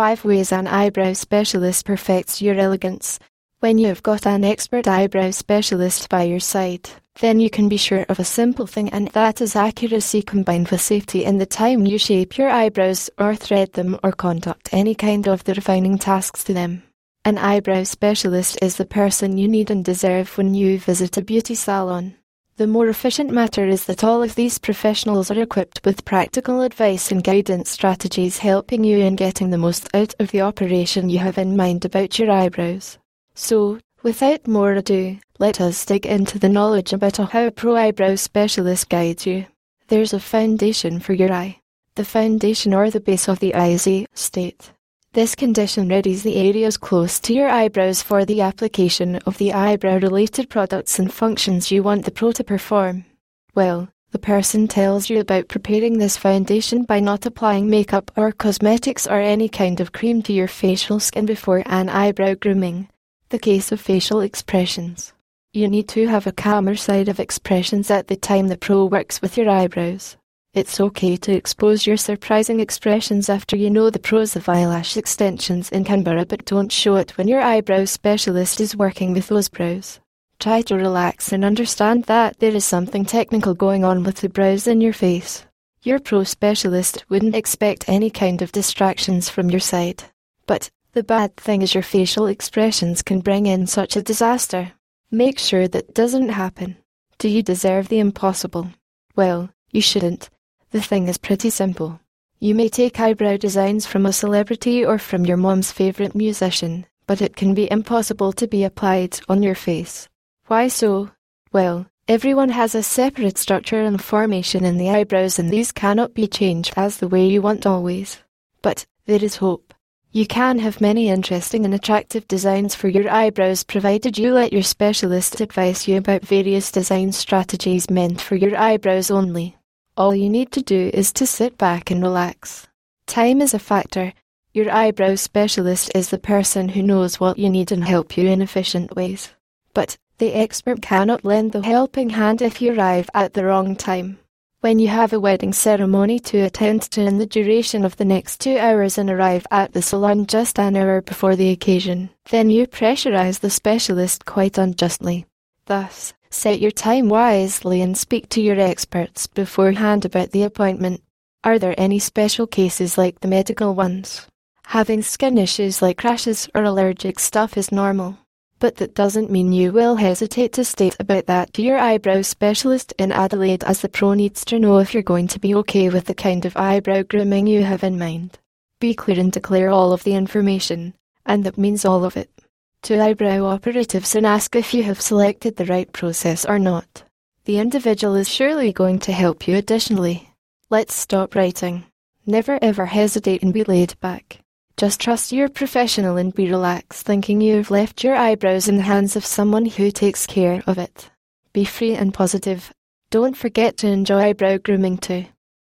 5 Ways an Eyebrow Specialist Perfects Your Elegance. When you've got an expert eyebrow specialist by your side, then you can be sure of a simple thing, and that is accuracy combined with safety in the time you shape your eyebrows or thread them or conduct any kind of the refining tasks to them. An eyebrow specialist is the person you need and deserve when you visit a beauty salon. The more efficient matter is that all of these professionals are equipped with practical advice and guidance strategies helping you in getting the most out of the operation you have in mind about your eyebrows. So, without more ado, let us dig into the knowledge about how a pro eyebrow specialist guides you. There's a foundation for your eye. The foundation or the base of the eye is a state. This condition readies the areas close to your eyebrows for the application of the eyebrow-related products and functions you want the pro to perform. Well, the person tells you about preparing this foundation by not applying makeup or cosmetics or any kind of cream to your facial skin before an eyebrow grooming. The case of facial expressions. You need to have a calmer side of expressions at the time the pro works with your eyebrows. It's okay to expose your surprising expressions after you know the pros of eyelash extensions in Canberra, but don't show it when your eyebrow specialist is working with those brows. Try to relax and understand that there is something technical going on with the brows in your face. Your pro specialist wouldn't expect any kind of distractions from your side. But the bad thing is your facial expressions can bring in such a disaster. Make sure that doesn't happen. Do you deserve the impossible? Well, you shouldn't. The thing is pretty simple. You may take eyebrow designs from a celebrity or from your mom's favourite musician, but it can be impossible to be applied on your face. Why so? Well, everyone has a separate structure and formation in the eyebrows, and these cannot be changed as the way you want always. But there is hope. You can have many interesting and attractive designs for your eyebrows provided you let your specialist advise you about various design strategies meant for your eyebrows only. All you need to do is to sit back and relax. Time is a factor. Your eyebrow specialist is the person who knows what you need and help you in efficient ways. But the expert cannot lend the helping hand if you arrive at the wrong time. When you have a wedding ceremony to attend to in the duration of the next 2 hours and arrive at the salon just an hour before the occasion, then you pressurize the specialist quite unjustly. Thus, set your time wisely and speak to your experts beforehand about the appointment. Are there any special cases like the medical ones? Having skin issues like rashes or allergic stuff is normal. But that doesn't mean you will hesitate to state about that to your eyebrow specialist in Adelaide, as the pro needs to know if you're going to be okay with the kind of eyebrow grooming you have in mind. Be clear and declare all of the information, and that means all of it, to eyebrow operatives and ask if you have selected the right process or not. The individual is surely going to help you additionally. Let's stop writing. Never ever hesitate and be laid back. Just trust your professional and be relaxed, thinking you've left your eyebrows in the hands of someone who takes care of it. Be free and positive. Don't forget to enjoy eyebrow grooming too.